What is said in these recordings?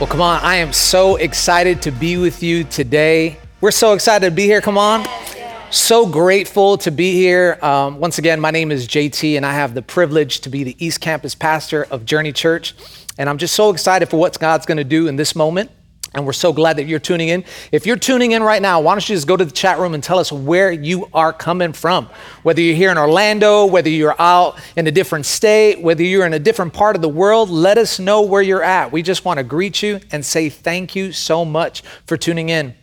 Well, come on, I am so excited to be with you today. We're so excited to be here, come on. So grateful to be here. Once again, my name is JT, and I have the privilege to be the East Campus pastor of Journey Church. And I'm just so excited for what God's gonna do in this moment. And we're so glad that you're tuning in. If you're tuning in right now, why don't you just go to the chat room and tell us where you are coming from. Whether you're here in Orlando, whether you're out in a different state, whether you're in a different part of the world, let us know where you're at. We just want to greet you and say thank you so much for tuning in.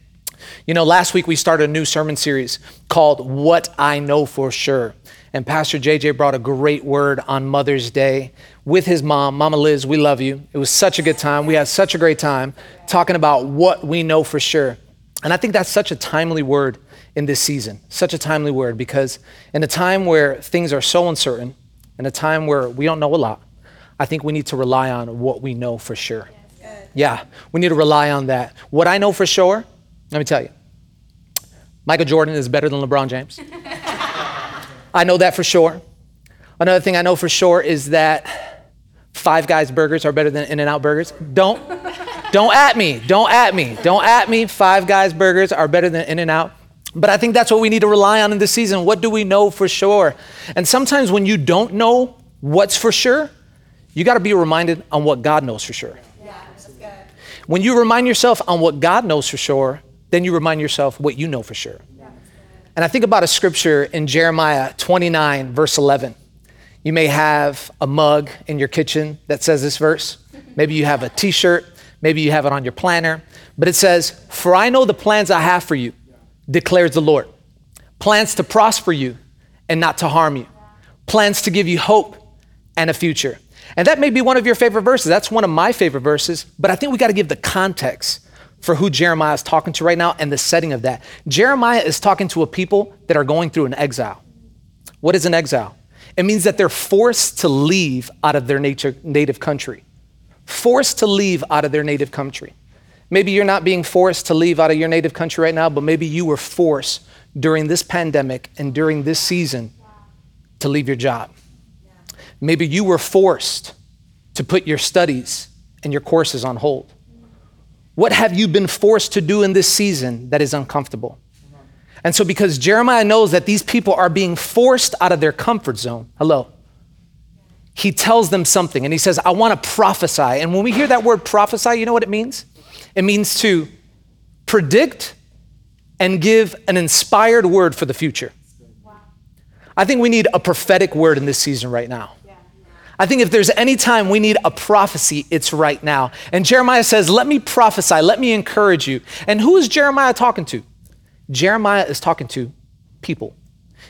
You know, last week we started a new sermon series called What I Know For Sure. And Pastor JJ brought a great word on Mother's Day with his mom, Mama Liz, we love you. It was such a good time. We had such a great time talking about what we know for sure. And I think that's such a timely word in this season, such a timely word, because in a time where things are so uncertain, in a time where we don't know a lot, I think we need to rely on what we know for sure. Yeah, we need to rely on that. What I know for sure, let me tell you, Michael Jordan is better than LeBron James. I know that for sure. Another thing I know for sure is that Five Guys burgers are better than In-N-Out burgers. Don't at me, don't at me. Five Guys burgers are better than In-N-Out. But I think that's what we need to rely on in this season. What do we know for sure? And sometimes when you don't know what's for sure, you gotta be reminded on what God knows for sure. Yeah, that's good. When you remind yourself on what God knows for sure, then you remind yourself what you know for sure. And I think about a scripture in Jeremiah 29, verse 11. You may have a mug in your kitchen that says this verse. Maybe you have a t-shirt. Maybe you have it on your planner. But it says, "For I know the plans I have for you, declares the Lord. Plans to prosper you and not to harm you. Plans to give you hope and a future." And that may be one of your favorite verses. That's one of my favorite verses. But I think we got to give the context for who Jeremiah is talking to right now and the setting of that. Jeremiah is talking to a people that are going through an exile. What is an exile? It means that they're forced to leave out of their native country. Forced to leave out of their native country. Maybe you're not being forced to leave out of your native country right now, but maybe you were forced during this pandemic and during this season to leave your job. Maybe you were forced to put your studies and your courses on hold. What have you been forced to do in this season that is uncomfortable? And so because Jeremiah knows that these people are being forced out of their comfort zone, he tells them something and he says, I want to prophesy. And when we hear that word prophesy, you know what it means? It means to predict and give an inspired word for the future. Wow. I think we need a prophetic word in this season right now. I think if there's any time we need a prophecy, it's right now. And Jeremiah says, let me prophesy, let me encourage you. And who is Jeremiah talking to? Jeremiah is talking to people.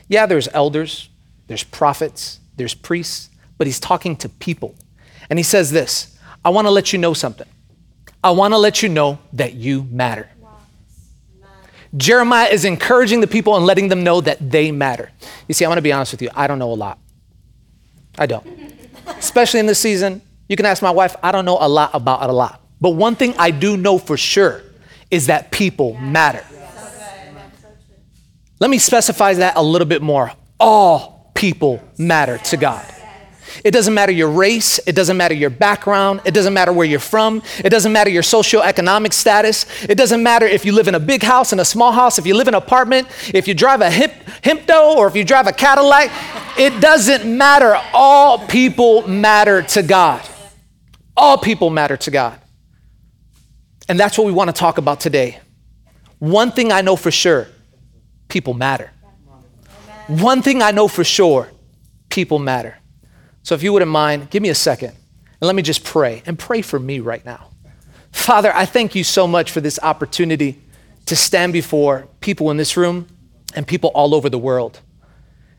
Yeah, there's elders, there's prophets, there's priests, but he's talking to people. And he says this, I want to let you know something. I want to let you know that you matter. Jeremiah is encouraging the people and letting them know that they matter. You see, I want to be honest with you. I don't know a lot. I don't. Especially in this season, you can ask my wife, I don't know a lot about a lot. But one thing I do know for sure is that people matter. Let me specify that a little bit more. All people matter to God. It doesn't matter your race. It doesn't matter your background. It doesn't matter where you're from. It doesn't matter your socioeconomic status. It doesn't matter if you live in a big house, in a small house, if you live in an apartment, if you drive a Hempto or if you drive a Cadillac. It doesn't matter. All people matter to God. All people matter to God. And that's what we want to talk about today. One thing I know for sure, people matter. One thing I know for sure, people matter. So if you wouldn't mind, give me a second and let me just pray, and pray for me right now. Father, I thank you so much for this opportunity to stand before people in this room and people all over the world.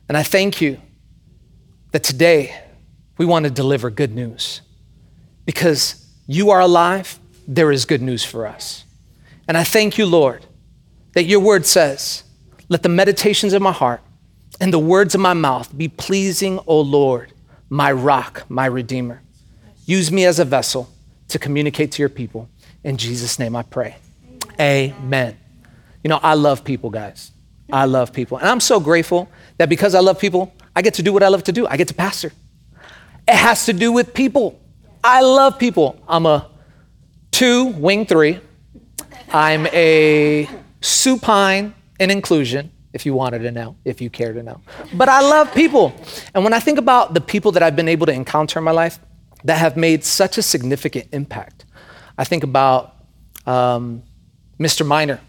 And I thank you that today we want to deliver good news, because you are alive. There is good news for us. And I thank you, Lord, that your word says, let the meditations of my heart and the words of my mouth be pleasing, O Lord, my rock, my redeemer. Use me as a vessel to communicate to your people. In Jesus' name I pray. Amen. Amen. You know, I love people, guys. I love people. And I'm so grateful that because I love people, I get to do what I love to do. I get to pastor. It has to do with people. I love people. I'm a 2, wing 3. I'm a supine in inclusion, if you wanted to know, if you care to know. But I love people. And when I think about the people that I've been able to encounter in my life that have made such a significant impact, I think about Mr. Minor.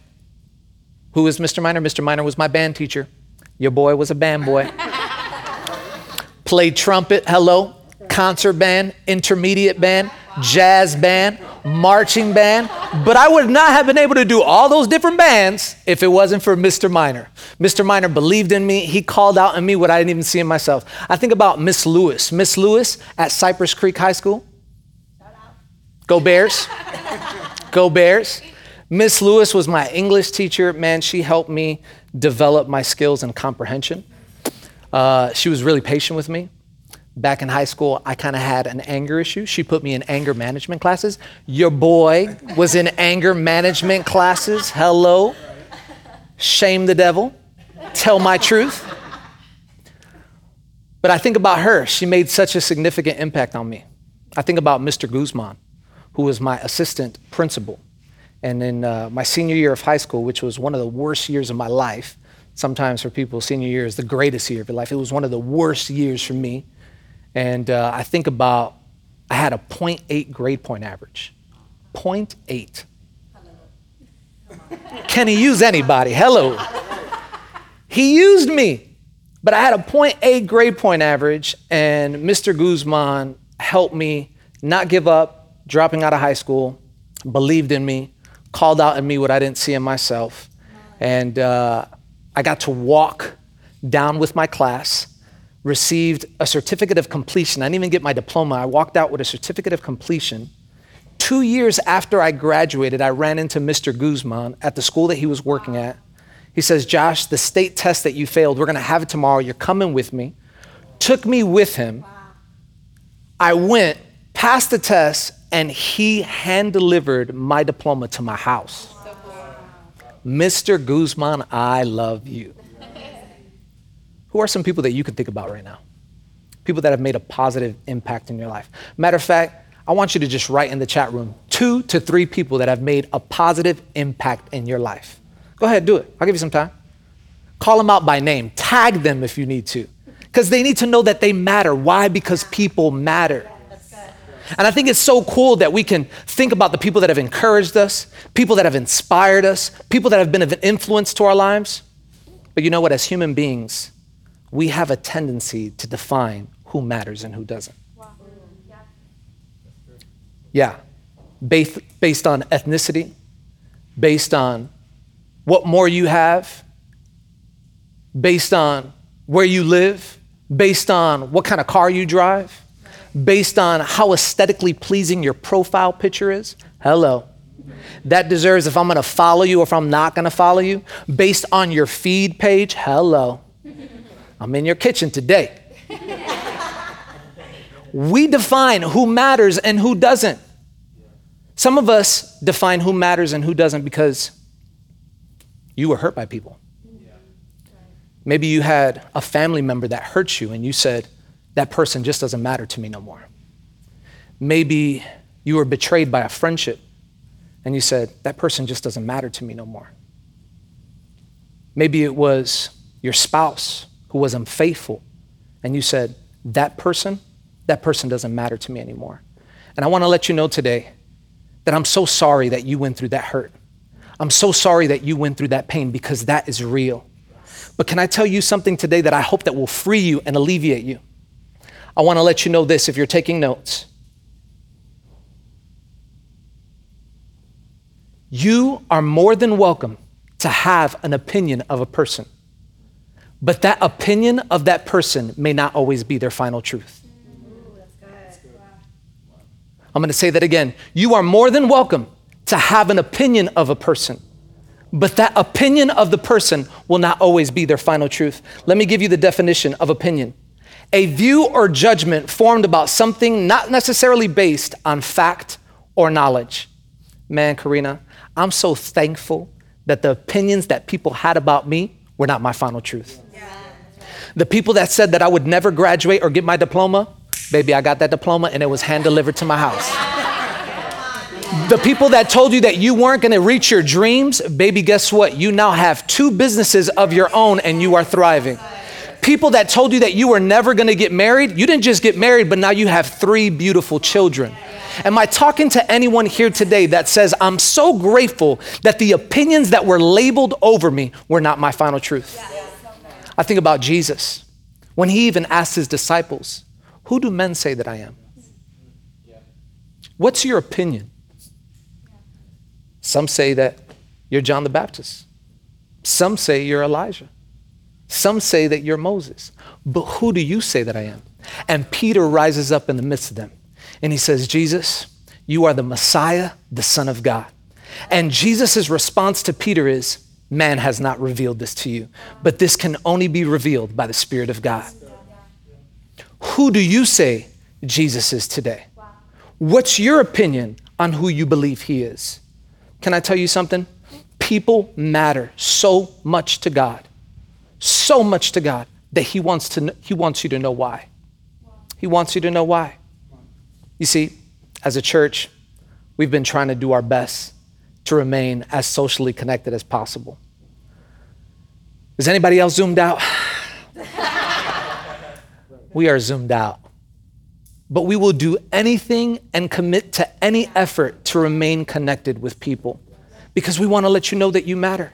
Who is Mr. Minor? Mr. Minor was my band teacher. Your boy was a band boy. Played trumpet, hello. Concert band, intermediate band, jazz band, marching band. But I would not have been able to do all those different bands if it wasn't for Mr. Minor. Mr. Minor believed in me. He called out in me what I didn't even see in myself. I think about Miss Lewis. Miss Lewis at Cypress Creek High School. Go Bears. Go Bears. Miss Lewis was my English teacher. Man, she helped me develop my skills and comprehension. She was really patient with me. Back in high school, I kind of had an anger issue. She put me in anger management classes. Your boy was in anger management classes. Hello. Shame the devil. Tell my truth. But I think about her. She made such a significant impact on me. I think about Mr. Guzman, who was my assistant principal. And in my senior year of high school, which was one of the worst years of my life, sometimes for people, senior year is the greatest year of your life. It was one of the worst years for me. And I think about, I had a 0.8 grade point average. 0.8. Can he use anybody? Hello. He used me. But I had a 0.8 grade point average, and Mr. Guzman helped me not give up, dropping out of high school, believed in me, called out in me what I didn't see in myself. And I got to walk down with my class, received a certificate of completion. I didn't even get my diploma. I walked out with a certificate of completion. 2 years after I graduated, I ran into Mr. Guzman at the school that he was working at. He says, Josh, the state test that you failed, we're gonna have it tomorrow. You're coming with me. Took me with him. I went, passed the test, and he hand-delivered my diploma to my house. Mr. Guzman, I love you. Who are some people that you can think about right now? People that have made a positive impact in your life. Matter of fact, I want you to just write in the chat room 2 to 3 people that have made a positive impact in your life. Go ahead, do it. I'll give you some time. Call them out by name. Tag them if you need to, because they need to know that they matter. Why? Because people matter. And I think it's so cool that we can think about the people that have encouraged us, people that have inspired us, people that have been of an influence to our lives. But you know what? As human beings, we have a tendency to define who matters and who doesn't. Yeah. Based on ethnicity, based on what more you have, based on where you live, based on what kind of car you drive, based on how aesthetically pleasing your profile picture is. Hello. That deserves if I'm gonna follow you or if I'm not gonna follow you. Based on your feed page. Hello. I'm in your kitchen today. We define who matters and who doesn't. Some of us define who matters and who doesn't because you were hurt by people. Maybe you had a family member that hurt you and you said, that person just doesn't matter to me no more. Maybe you were betrayed by a friendship and you said, that person just doesn't matter to me no more. Maybe it was your spouse who was unfaithful and you said, that person doesn't matter to me anymore. And I wanna let you know today that I'm so sorry that you went through that hurt. I'm so sorry that you went through that pain because that is real. But can I tell you something today that I hope that will free you and alleviate you? I want to let you know this, if you're taking notes. You are more than welcome to have an opinion of a person, but that opinion of that person may not always be their final truth. Ooh, that's good. I'm going to say that again. You are more than welcome to have an opinion of a person, but that opinion of the person will not always be their final truth. Let me give you the definition of opinion. A view or judgment formed about something not necessarily based on fact or knowledge. Man, Karina, I'm so thankful that the opinions that people had about me were not my final truth. Yeah. The people that said that I would never graduate or get my diploma, baby, I got that diploma and it was hand delivered to my house. The people that told you that you weren't gonna reach your dreams, baby, guess what? You now have two businesses of your own and you are thriving. People that told you that you were never gonna get married, you didn't just get married, but now you have three beautiful children. Am I talking to anyone here today that says, I'm so grateful that the opinions that were labeled over me were not my final truth? I think about Jesus. When he even asked his disciples, who do men say that I am? What's your opinion? Some say that you're John the Baptist. Some say you're Elijah. Some say that you're Moses. But who do you say that I am? And Peter rises up in the midst of them. And he says, Jesus, you are the Messiah, the Son of God. And Jesus' response to Peter is, man has not revealed this to you, but this can only be revealed by the Spirit of God. Who do you say Jesus is today? What's your opinion on who you believe he is? Can I tell you something? People matter so much to God, so much to God that he wants you to know why. He wants you to know why. You see, as a church, we've been trying to do our best to remain as socially connected as possible. Is anybody else zoomed out? We are zoomed out. But we will do anything and commit to any effort to remain connected with people because we want to let you know that you matter.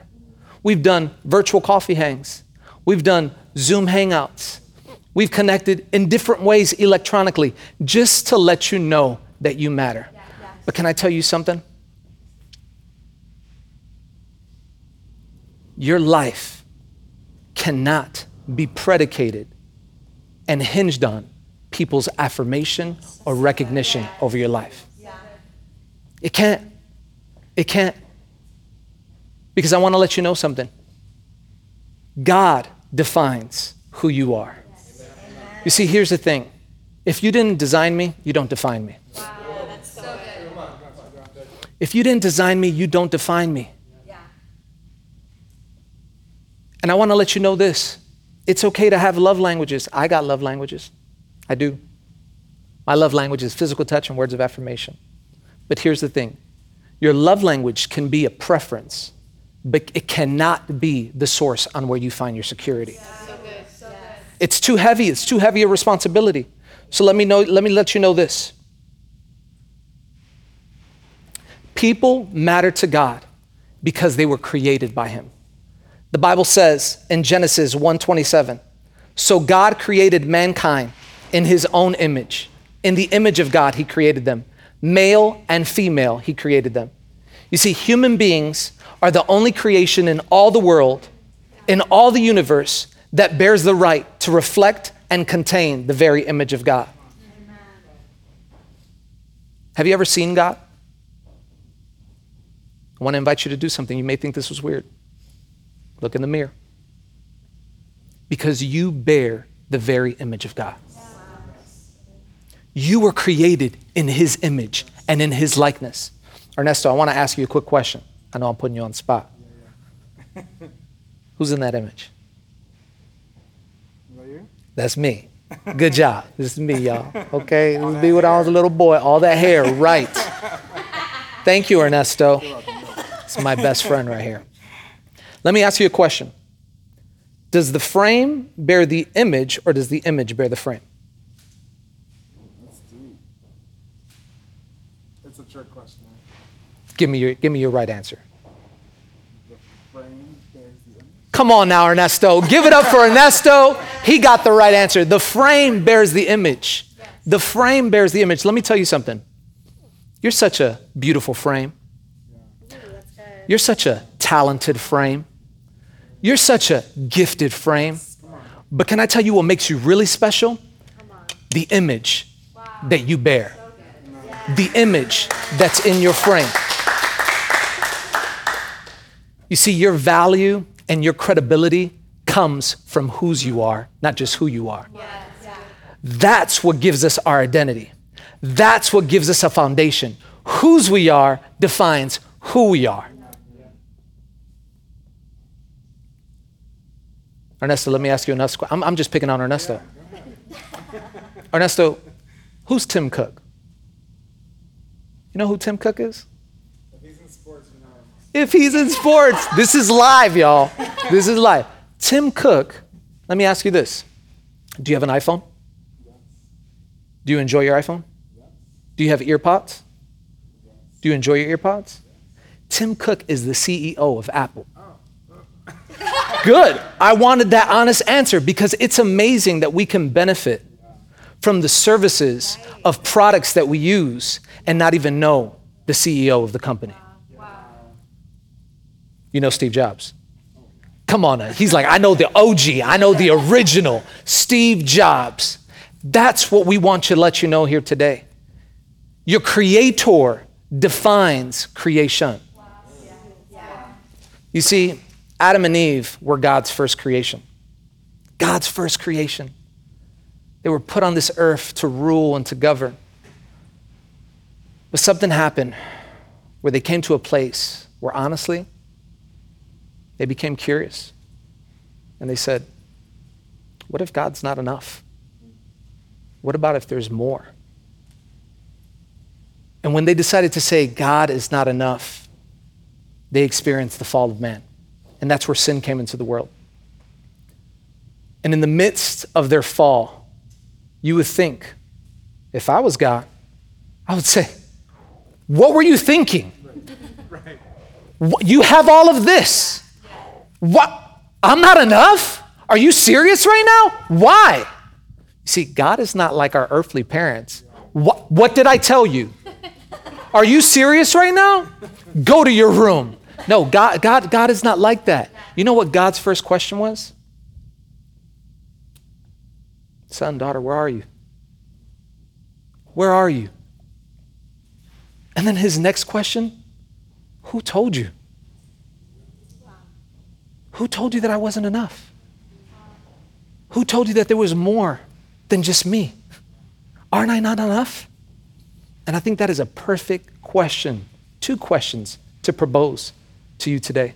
We've done virtual coffee hangs. We've done Zoom hangouts. We've connected in different ways electronically just to let you know that you matter. But can I tell you something? Your life cannot be predicated and hinged on people's affirmation or recognition over your life. It can't. It can't. Because I want to let you know something. God defines who you are. You see, here's the thing. If you didn't design me, you don't define me. Wow, that's so good. If you didn't design me, you don't define me. And I want to let you know this. It's okay to have love languages. I got love languages. I do. My love language is physical touch and words of affirmation. But here's the thing. Your love language can be a preference, but it cannot be the source on where you find your security. Yeah. So good. So good. It's too heavy. It's too heavy a responsibility. So let me let you know this. People matter to God because they were created by him. The Bible says in Genesis 1:27, so God created mankind in his own image. In the image of God, he created them. Male and female, he created them. You see, human beings are the only creation in all the world, in all the universe, that bears the right to reflect and contain the very image of God. Amen. Have you ever seen God? I want to invite you to do something. You may think this was weird. Look in the mirror. Because you bear the very image of God. You were created in his image and in his likeness. Ernesto, I want to ask you a quick question. I know I'm putting you on the spot. Yeah. Who's in that image? You? That's me. Good job. This is me, y'all. Okay? It would be when I was a little boy. All that hair, right. Thank you, Ernesto. It's my best friend right here. Let me ask you a question. Does the frame bear the image or does the image bear the frame? Trick question. Give me your right answer. Come on now, Ernesto. Give it up for Ernesto. He got the right answer. The frame bears the image. The frame bears the image. Let me tell you something. You're such a beautiful frame. You're such a talented frame. You're such a gifted frame. But can I tell you what makes you really special? The image that you bear. The image that's in your frame. You see, your value and your credibility comes from whose you are, not just who you are. Yes. That's what gives us our identity. That's what gives us a foundation. Whose we are defines who we are. Ernesto, let me ask you another question. I'm just picking on Ernesto. Ernesto, who's Tim Cook? You know who Tim Cook is? If he's in sports, we know him. If he's in sports, this is live, y'all. This is live. Tim Cook, let me ask you this. Do you have an iPhone? Yes. Do you enjoy your iPhone? Yes. Do you have earpods? Yes. Do you enjoy your earpods? Yes. Tim Cook is the CEO of Apple. Oh. Good. I wanted that honest answer because it's amazing that we can benefit from the services of products that we use and not even know the CEO of the company. Wow. You know Steve Jobs. Come on, he's like, I know the OG, I know the original, Steve Jobs. That's what we want to let you know here today. Your creator defines creation. You see, Adam and Eve were God's first creation. God's first creation. They were put on this earth to rule and to govern. But something happened where they came to a place where honestly, they became curious and they said, what if God's not enough? What about if there's more? And when they decided to say God is not enough, they experienced the fall of man. And that's where sin came into the world. And in the midst of their fall, you would think, if I was God, I would say, what were you thinking? Right. Right. You have all of this. What? I'm not enough? Are you serious right now? Why? You see, God is not like our earthly parents. What did I tell you? Are you serious right now? Go to your room. No, God is not like that. You know what God's first question was? Son, daughter, where are you? Where are you? And then his next question, who told you? Who told you that I wasn't enough? Who told you that there was more than just me? Aren't I not enough? And I think that is a perfect question, two questions to propose to you today.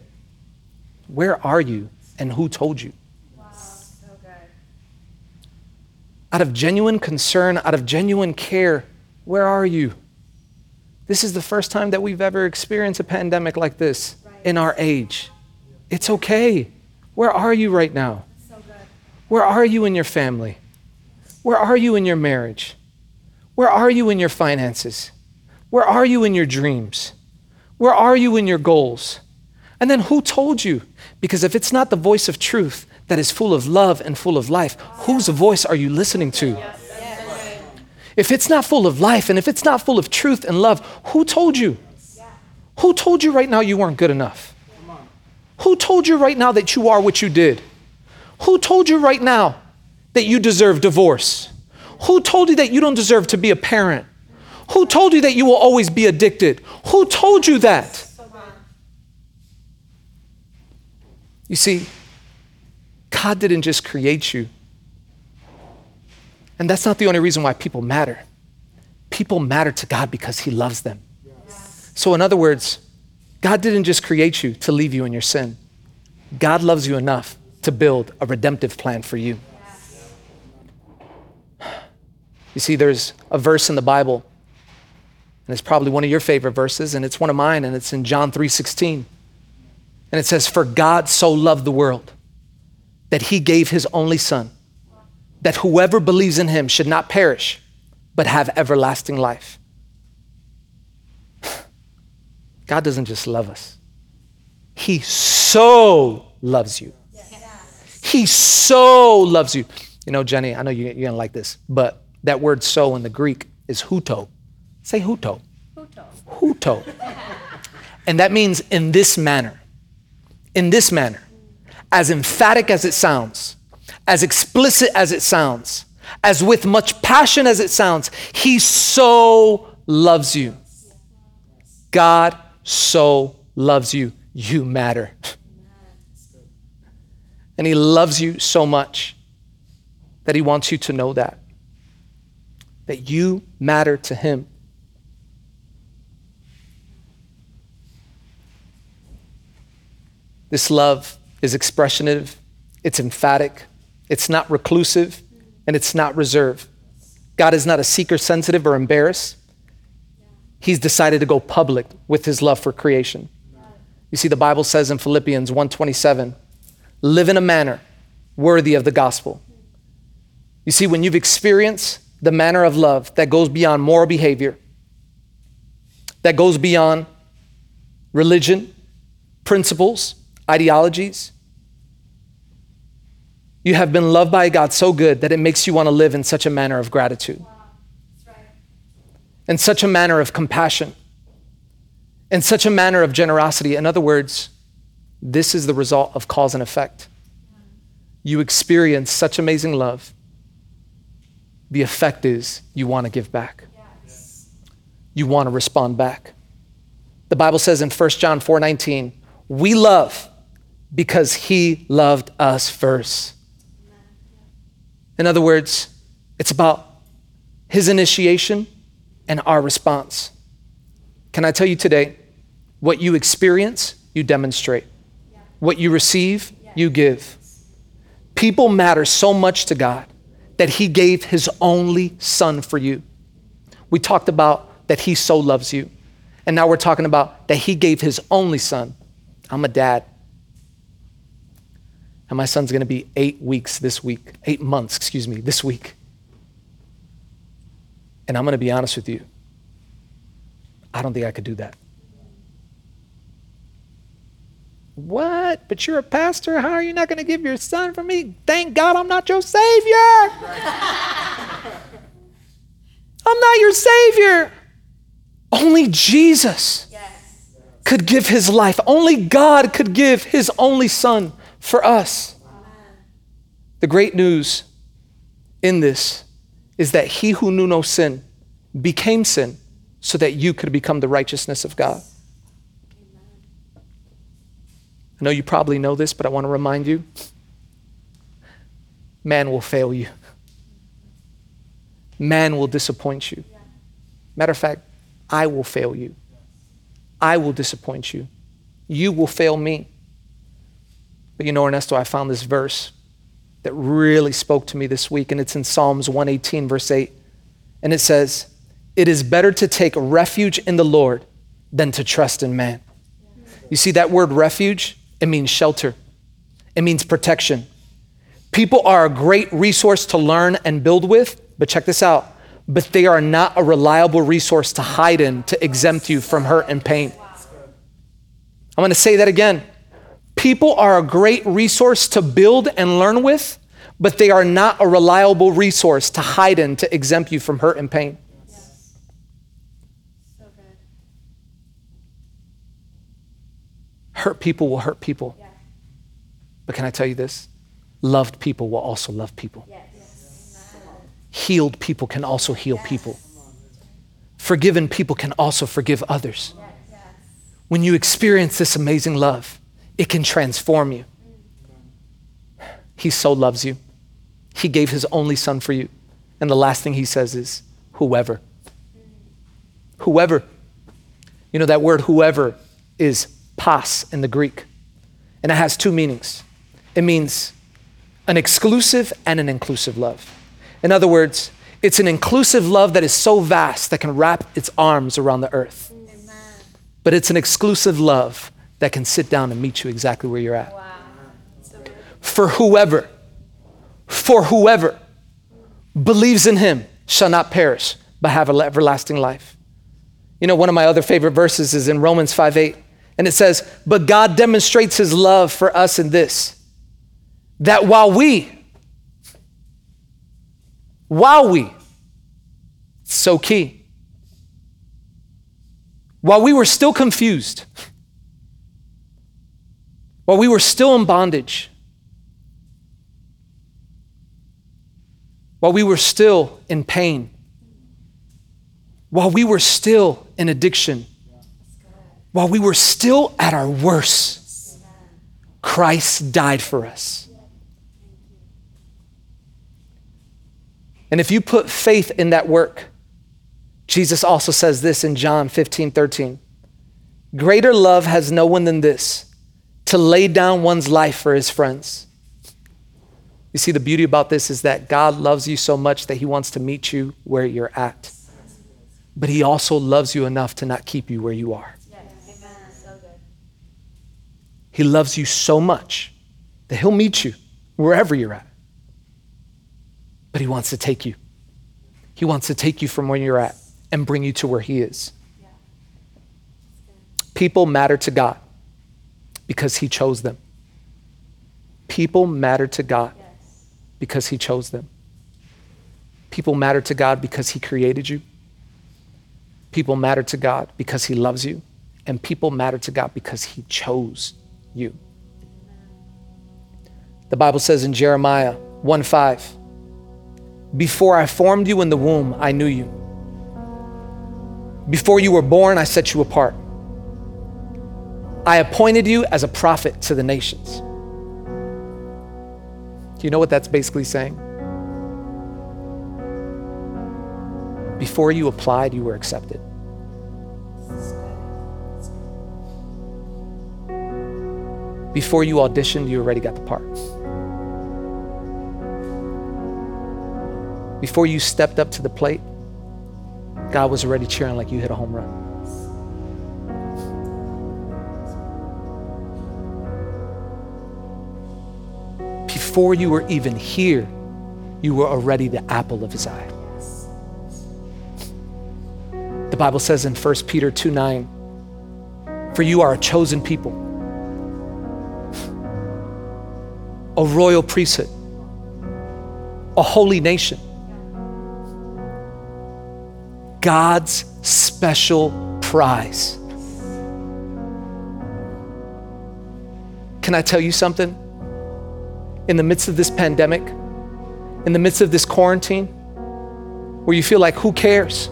Where are you and who told you? Wow, so good. Out of genuine concern, out of genuine care, where are you? This is the first time that we've ever experienced a pandemic like this in our age. It's okay. Where are you right now? So good. Where are you in your family? Where are you in your marriage? Where are you in your finances? Where are you in your dreams? Where are you in your goals? And then who told you? Because if it's not the voice of truth that is full of love and full of life, whose voice are you listening to? Yes. Yes. If it's not full of life and if it's not full of truth and love, who told you? Yeah. Who told you right now you weren't good enough? Who told you right now that you are what you did? Who told you right now that you deserve divorce? Who told you that you don't deserve to be a parent? Who told you that you will always be addicted? Who told you that? You see, God didn't just create you. And that's not the only reason why people matter. People matter to God because he loves them. So in other words, God didn't just create you to leave you in your sin. God loves you enough to build a redemptive plan for you. Yes. You see, there's a verse in the Bible, and it's probably one of your favorite verses, and it's one of mine, and it's in John 3:16. And it says, "For God so loved the world that he gave his only son, that whoever believes in him should not perish, but have everlasting life." God doesn't just love us. He so loves you. Yes. He so loves you. You know, Jenny, I know you're going to like this, but that word so in the Greek is huto. Say huto. Huto. Huto. And that means in this manner. In this manner. As emphatic as it sounds, as explicit as it sounds, as with much passion as it sounds, he so loves you. God so loves you. you matter. And he loves you so much that he wants you to know that. That you matter to him. This love is expressionative, it's emphatic, it's not reclusive, and it's not reserved. God is not a seeker, sensitive, or embarrassed. He's decided to go public with his love for creation. You see, the Bible says in Philippians 1:27, live in a manner worthy of the gospel. You see, when you've experienced the manner of love that goes beyond moral behavior, that goes beyond religion, principles, ideologies, you have been loved by God so good that it makes you want to live in such a manner of gratitude. Wow. That's right. In such a manner of compassion, in such a manner of generosity. In other words, this is the result of cause and effect. You experience such amazing love. The effect is you want to give back. Yes. You want to respond back. The Bible says in 1 John 4:19, we love because he loved us first. In other words, it's about his initiation and our response. Can I tell you today, what you experience, you demonstrate. Yeah. What you receive, yeah, you give. People matter so much to God that he gave his only son for you. We talked about that he so loves you. And now we're talking about that he gave his only son. I'm a dad. And my son's gonna be 8 months this week. And I'm gonna be honest with you. I don't think I could do that. What? But you're a pastor. How are you not gonna give your son for me? Thank God I'm not your savior. I'm not your savior. Only Jesus could give his life. Only God could give his only son for us. Amen. The great news in this is that he who knew no sin became sin so that you could become the righteousness of God. Amen. I know you probably know this, but I want to remind you, man will fail you. Man will disappoint you. Matter of fact, I will fail you. I will disappoint you. You will fail me. But you know, Ernesto, I found this verse that really spoke to me this week, and it's in Psalms 118, verse 8. And it says, it is better to take refuge in the Lord than to trust in man. You see, that word refuge, it means shelter. It means protection. People are a great resource to learn and build with, but check this out. But they are not a reliable resource to hide in, to exempt you from hurt and pain. I'm going to say that again. People are a great resource to build and learn with, but they are not a reliable resource to hide in, to exempt you from hurt and pain. Yes. So good. Hurt people will hurt people. Yeah. But can I tell you this? Loved people will also love people. Yes. Healed people can also heal people. Forgiven people can also forgive others. When you experience this amazing love, it can transform you. He so loves you. He gave his only son for you. And the last thing he says is, whoever. Whoever. You know, that word whoever is pas in the Greek. And it has two meanings. It means an exclusive and an inclusive love. In other words, it's an inclusive love that is so vast that can wrap its arms around the earth. Amen. But it's an exclusive love that can sit down and meet you exactly where you're at. Wow. For whoever believes in him shall not perish, but have everlasting life. You know, one of my other favorite verses is in Romans 5:8, and it says, but God demonstrates his love for us in this, that while we, it's so key, while we were still confused, while we were still in bondage, while we were still in pain, while we were still in addiction, While we were still at our worst, Christ died for us. And if you put faith in that work, Jesus also says this in John 15:13. Greater love has no one than this, to lay down one's life for his friends. You see, the beauty about this is that God loves you so much that he wants to meet you where you're at. But he also loves you enough to not keep you where you are. He loves you so much that he'll meet you wherever you're at. But he wants to take you. He wants to take you from where you're at and bring you to where he is. People matter to God because he chose them. People matter to God because he chose them. People matter to God because he created you. People matter to God because he loves you. And people matter to God because he chose you. The Bible says in Jeremiah 1:5, before I formed you in the womb, I knew you. Before you were born, I set you apart. I appointed you as a prophet to the nations. Do you know what that's basically saying? Before you applied, you were accepted. Before you auditioned, you already got the part. Before you stepped up to the plate, God was already cheering like you hit a home run. Before you were even here, you were already the apple of his eye. The Bible says in 1 Peter 2:9, for you are a chosen people, a royal priesthood, a holy nation, God's special prize. Can I tell you something? In the midst of this pandemic, in the midst of this quarantine, where you feel like, who cares?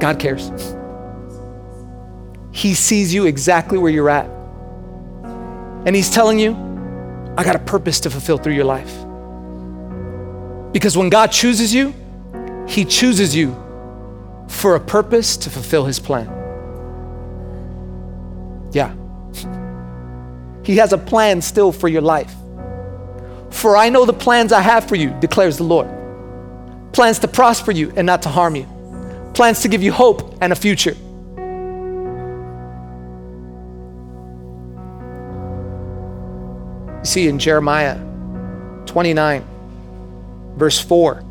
God cares. He sees you exactly where you're at. And he's telling you, I got a purpose to fulfill through your life. Because when God chooses you, he chooses you for a purpose to fulfill his plan. Yeah. He has a plan still for your life. For I know the plans I have for you, declares the Lord. Plans to prosper you and not to harm you. Plans to give you hope and a future. You see, in Jeremiah 29, verse 4,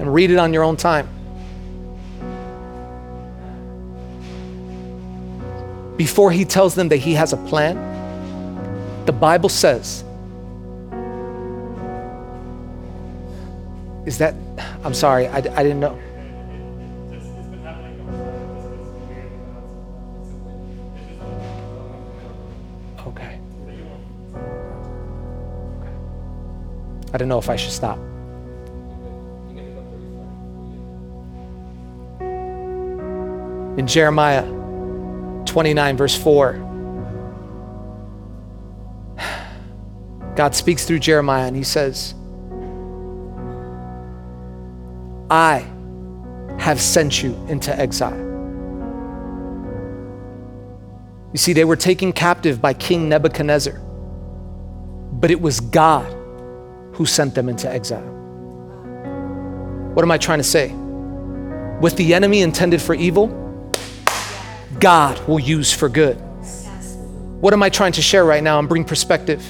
and read it on your own time. Before he tells them that he has a plan, the Bible says, is that, I'm sorry, I didn't know. Okay. I don't know if I should stop. In Jeremiah 29, verse 4, God speaks through Jeremiah and he says, I have sent you into exile. You see, they were taken captive by King Nebuchadnezzar, but it was God who sent them into exile. What am I trying to say? What the enemy intended for evil, God will use for good. What am I trying to share right now and bring perspective?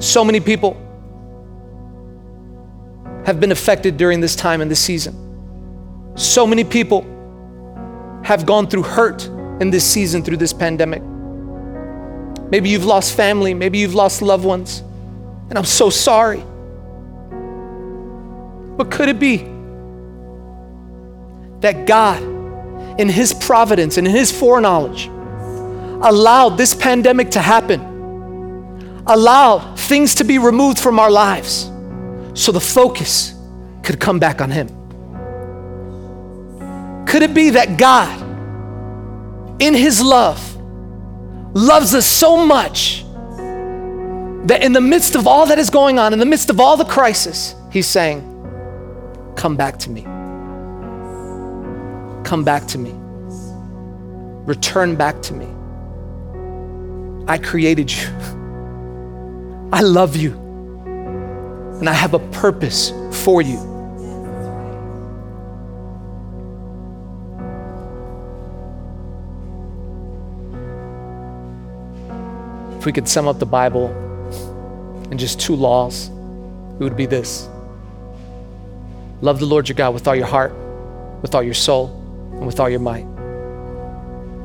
So many people have been affected during this time and this season. So many people have gone through hurt in this season through this pandemic. Maybe you've lost family, maybe you've lost loved ones, and I'm so sorry. But could it be that God, in his providence and in his foreknowledge, allowed this pandemic to happen? Allow things to be removed from our lives so the focus could come back on him. Could it be that God, in his love, loves us so much that in the midst of all that is going on, in the midst of all the crisis, he's saying, come back to me. Come back to me. Return back to me. I created you. I love you. And I have a purpose for you. If we could sum up the Bible in just 2 laws, it would be this. Love the Lord your God with all your heart, with all your soul, and with all your might.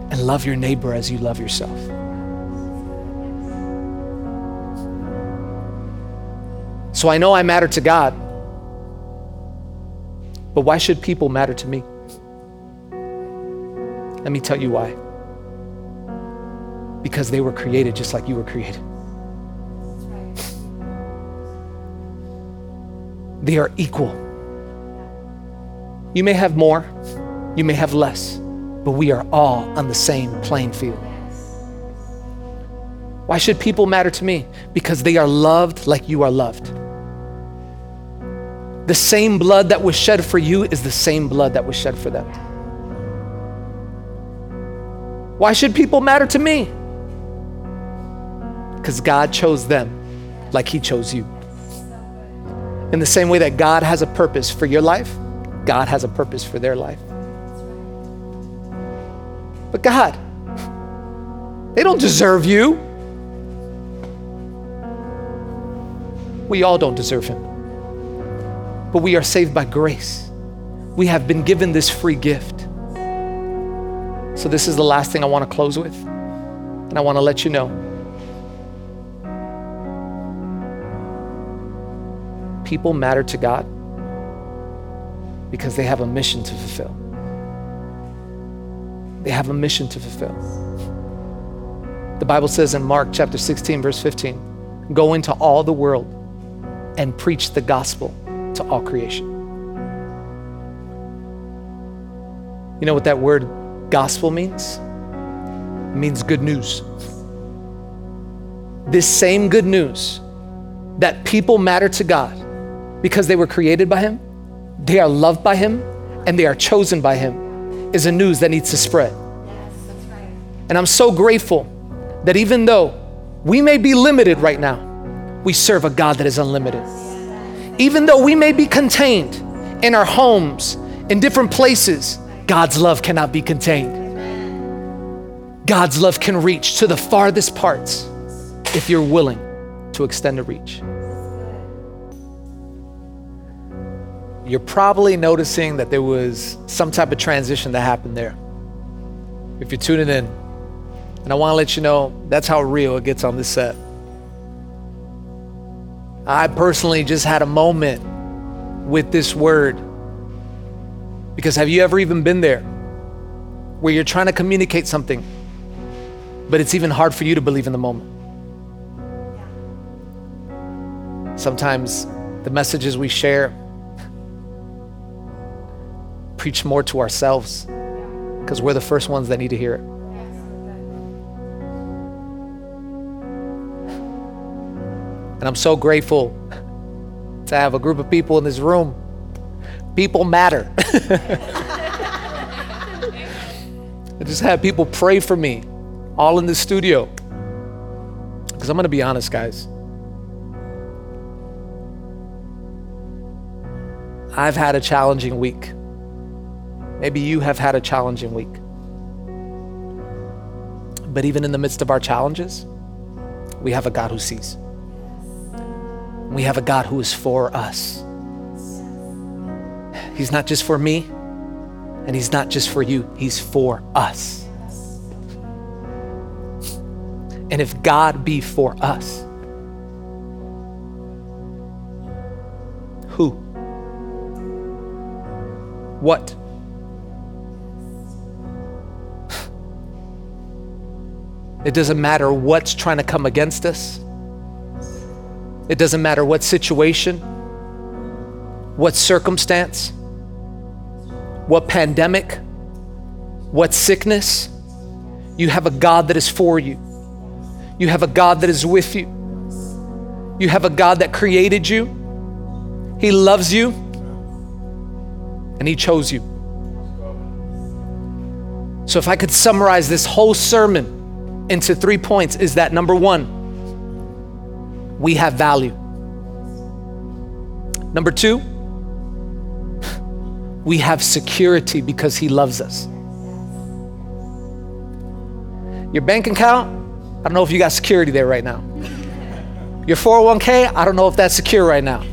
And love your neighbor as you love yourself. So I know I matter to God, but why should people matter to me? Let me tell you why. Because they were created just like you were created. They are equal. You may have more, you may have less, but we are all on the same playing field. Why should people matter to me? Because they are loved like you are loved. The same blood that was shed for you is the same blood that was shed for them. Why should people matter to me? Because God chose them like he chose you. In the same way that God has a purpose for your life, God has a purpose for their life. But God, they don't deserve you. We all don't deserve him. But we are saved by grace. We have been given this free gift. So this is the last thing I want to close with. And I want to let you know. People matter to God because they have a mission to fulfill. They have a mission to fulfill. The Bible says in Mark chapter 16, verse 15, go into all the world and preach the gospel to all creation. You know what that word gospel means? It means good news. This same good news that people matter to God because they were created by him, they are loved by him, and they are chosen by him is a news that needs to spread. Yes, that's right. And I'm so grateful that even though we may be limited right now, we serve a God that is unlimited. Even though we may be contained in our homes, in different places, God's love cannot be contained. God's love can reach to the farthest parts if you're willing to extend the reach. You're probably noticing that there was some type of transition that happened there. If you're tuning in, and I want to let you know, that's how real it gets on this set. I personally just had a moment with this word, because have you ever even been there where you're trying to communicate something, but it's even hard for you to believe in the moment? Sometimes the messages we share preach more to ourselves because we're the first ones that need to hear it. And I'm so grateful to have a group of people in this room. People matter. I just had people pray for me, all in the studio. Because I'm going to be honest, guys. I've had a challenging week. Maybe you have had a challenging week. But even in the midst of our challenges, we have a God who sees. We have a God who is for us. He's not just for me, and he's not just for you. He's for us. And if God be for us, who? What? It doesn't matter what's trying to come against us. It doesn't matter what situation, what circumstance, what pandemic, What sickness? You have a God that is for you. You have a God that is with you. You have a God that created you. He loves you, and He chose you. So if I could summarize this whole sermon into 3 points, is that number one, we have value. Number two, we have security because He loves us. Your bank account, I don't know if you got security there right now. Your 401k, I don't know if that's secure right now.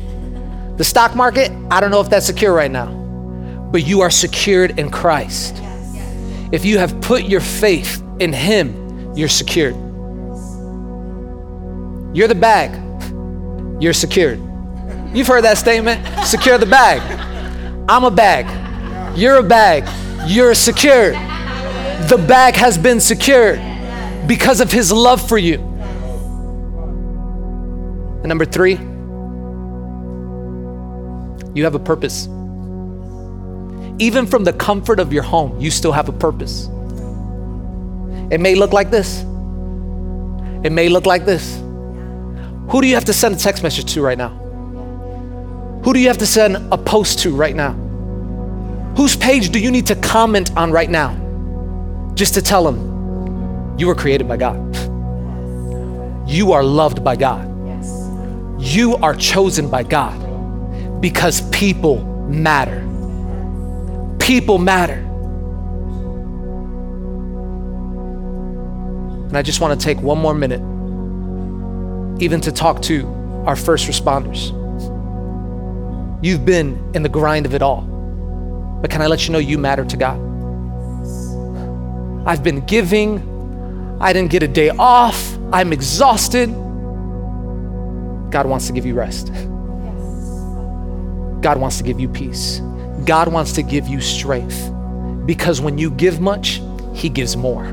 The stock market, I don't know if that's secure right now. But you are secured in Christ. If you have put your faith in Him, you're secured. You're the bag, you're secured. You've heard that statement, secure the bag. I'm a bag, you're a bag, you're secured. The bag has been secured because of His love for you. And number three, you have a purpose. Even from the comfort of your home, you still have a purpose. It may look like this. It may look like this. Who do you have to send a text message to right now? Who do you have to send a post to right now? Whose page do you need to comment on right now? Just to tell them, you were created by God. You are loved by God. You are chosen by God because people matter. People matter. And I just want to take one more minute, even to talk to our first responders. You've been in the grind of it all, but can I let you know you matter to God? I've been giving, I didn't get a day off, I'm exhausted. God wants to give you rest. God wants to give you peace. God wants to give you strength, because when you give much, He gives more.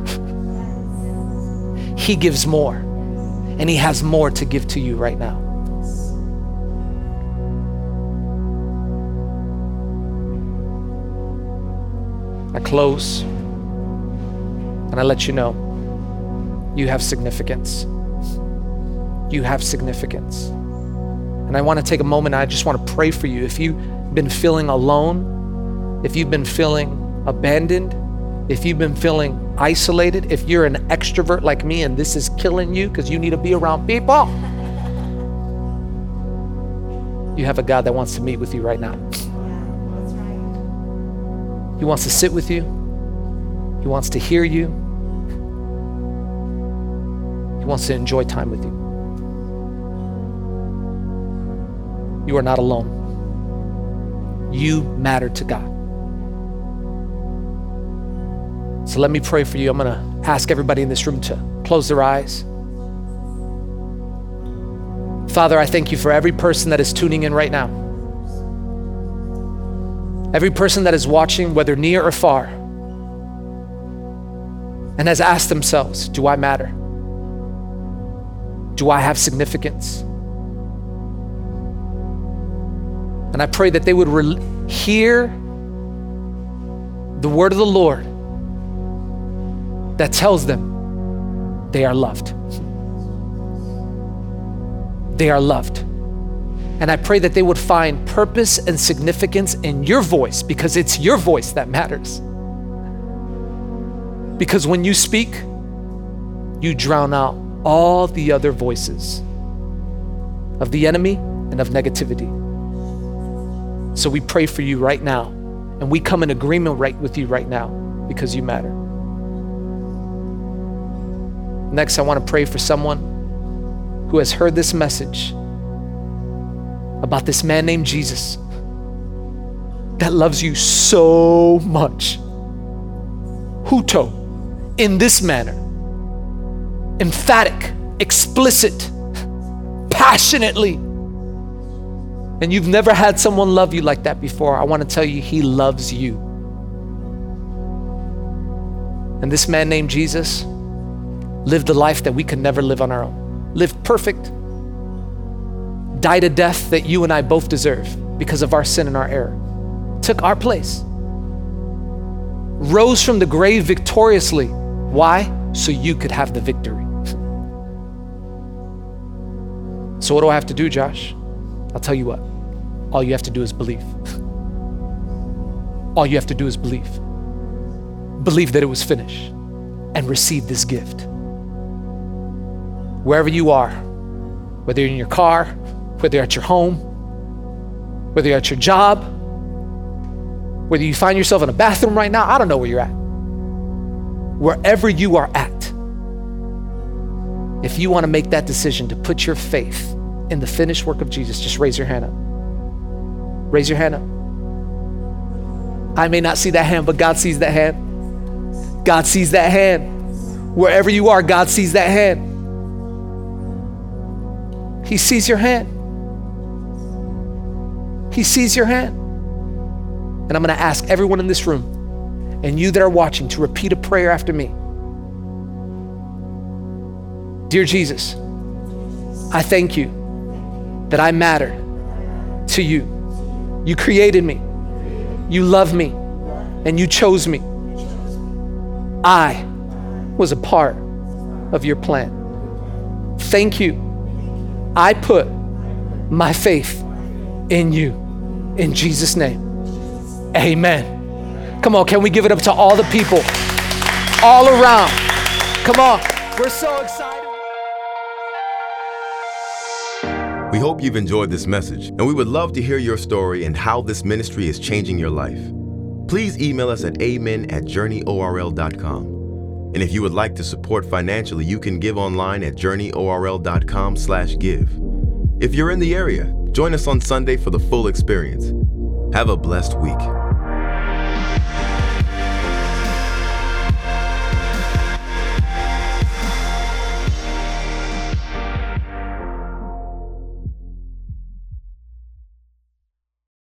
He gives more, and He has more to give to you right now. I close, and I let you know, you have significance. You have significance. And I want to take a moment, I just want to pray for you. If you been feeling alone, if you've been feeling abandoned, if you've been feeling isolated, if you're an extrovert like me and this is killing you because you need to be around people, you have a God that wants to meet with you right now. He wants to sit with you. He wants to hear you. He wants to enjoy time with you. You are not alone. You matter to God. So let me pray for you. I'm going to ask everybody in this room to close their eyes. Father, I thank You for every person that is tuning in right now. Every person that is watching, whether near or far, and has asked themselves, do I matter? Do I have significance? And I pray that they would hear the word of the Lord that tells them they are loved. They are loved. And I pray that they would find purpose and significance in Your voice, because it's Your voice that matters. Because when You speak, You drown out all the other voices of the enemy and of negativity. So we pray for you right now, and we come in agreement right with you right now, because you matter. Next, I want to pray for someone who has heard this message about this man named Jesus that loves you so much. Huto, in this manner, emphatic, explicit, passionately. And you've never had someone love you like that before, I want to tell you, He loves you. And this man named Jesus lived a life that we could never live on our own. Lived perfect. Died a death that you and I both deserve because of our sin and our error. Took our place. rose from the grave victoriously. Why? So you could have the victory. So what do I have to do, Josh? I'll tell you what. All you have to do is believe. All you have to do is believe. Believe that it was finished and receive this gift. Wherever you are, whether you're in your car, whether you're at your home, whether you're at your job, whether you find yourself in a bathroom right now, I don't know where you're at. Wherever you are at, if you want to make that decision to put your faith in the finished work of Jesus, just raise your hand up. Raise your hand up. I may not see that hand, but God sees that hand. God sees that hand. Wherever you are, God sees that hand. He sees your hand. He sees your hand. And I'm going to ask everyone in this room and you that are watching to repeat a prayer after me. Dear Jesus, I thank you that I matter to you. You created me, you love me, and you chose me. I was a part of your plan. Thank you. I put my faith in you. In Jesus' name, amen. Come on, can we give it up to all the people all around? Come on, we're so excited. We hope you've enjoyed this message, and we would love to hear your story and how this ministry is changing your life. Please email us at amen@journeyorl.com. And if you would like to support financially, you can give online at journeyorl.com/give. If you're in the area, join us on Sunday for the full experience. Have a blessed week.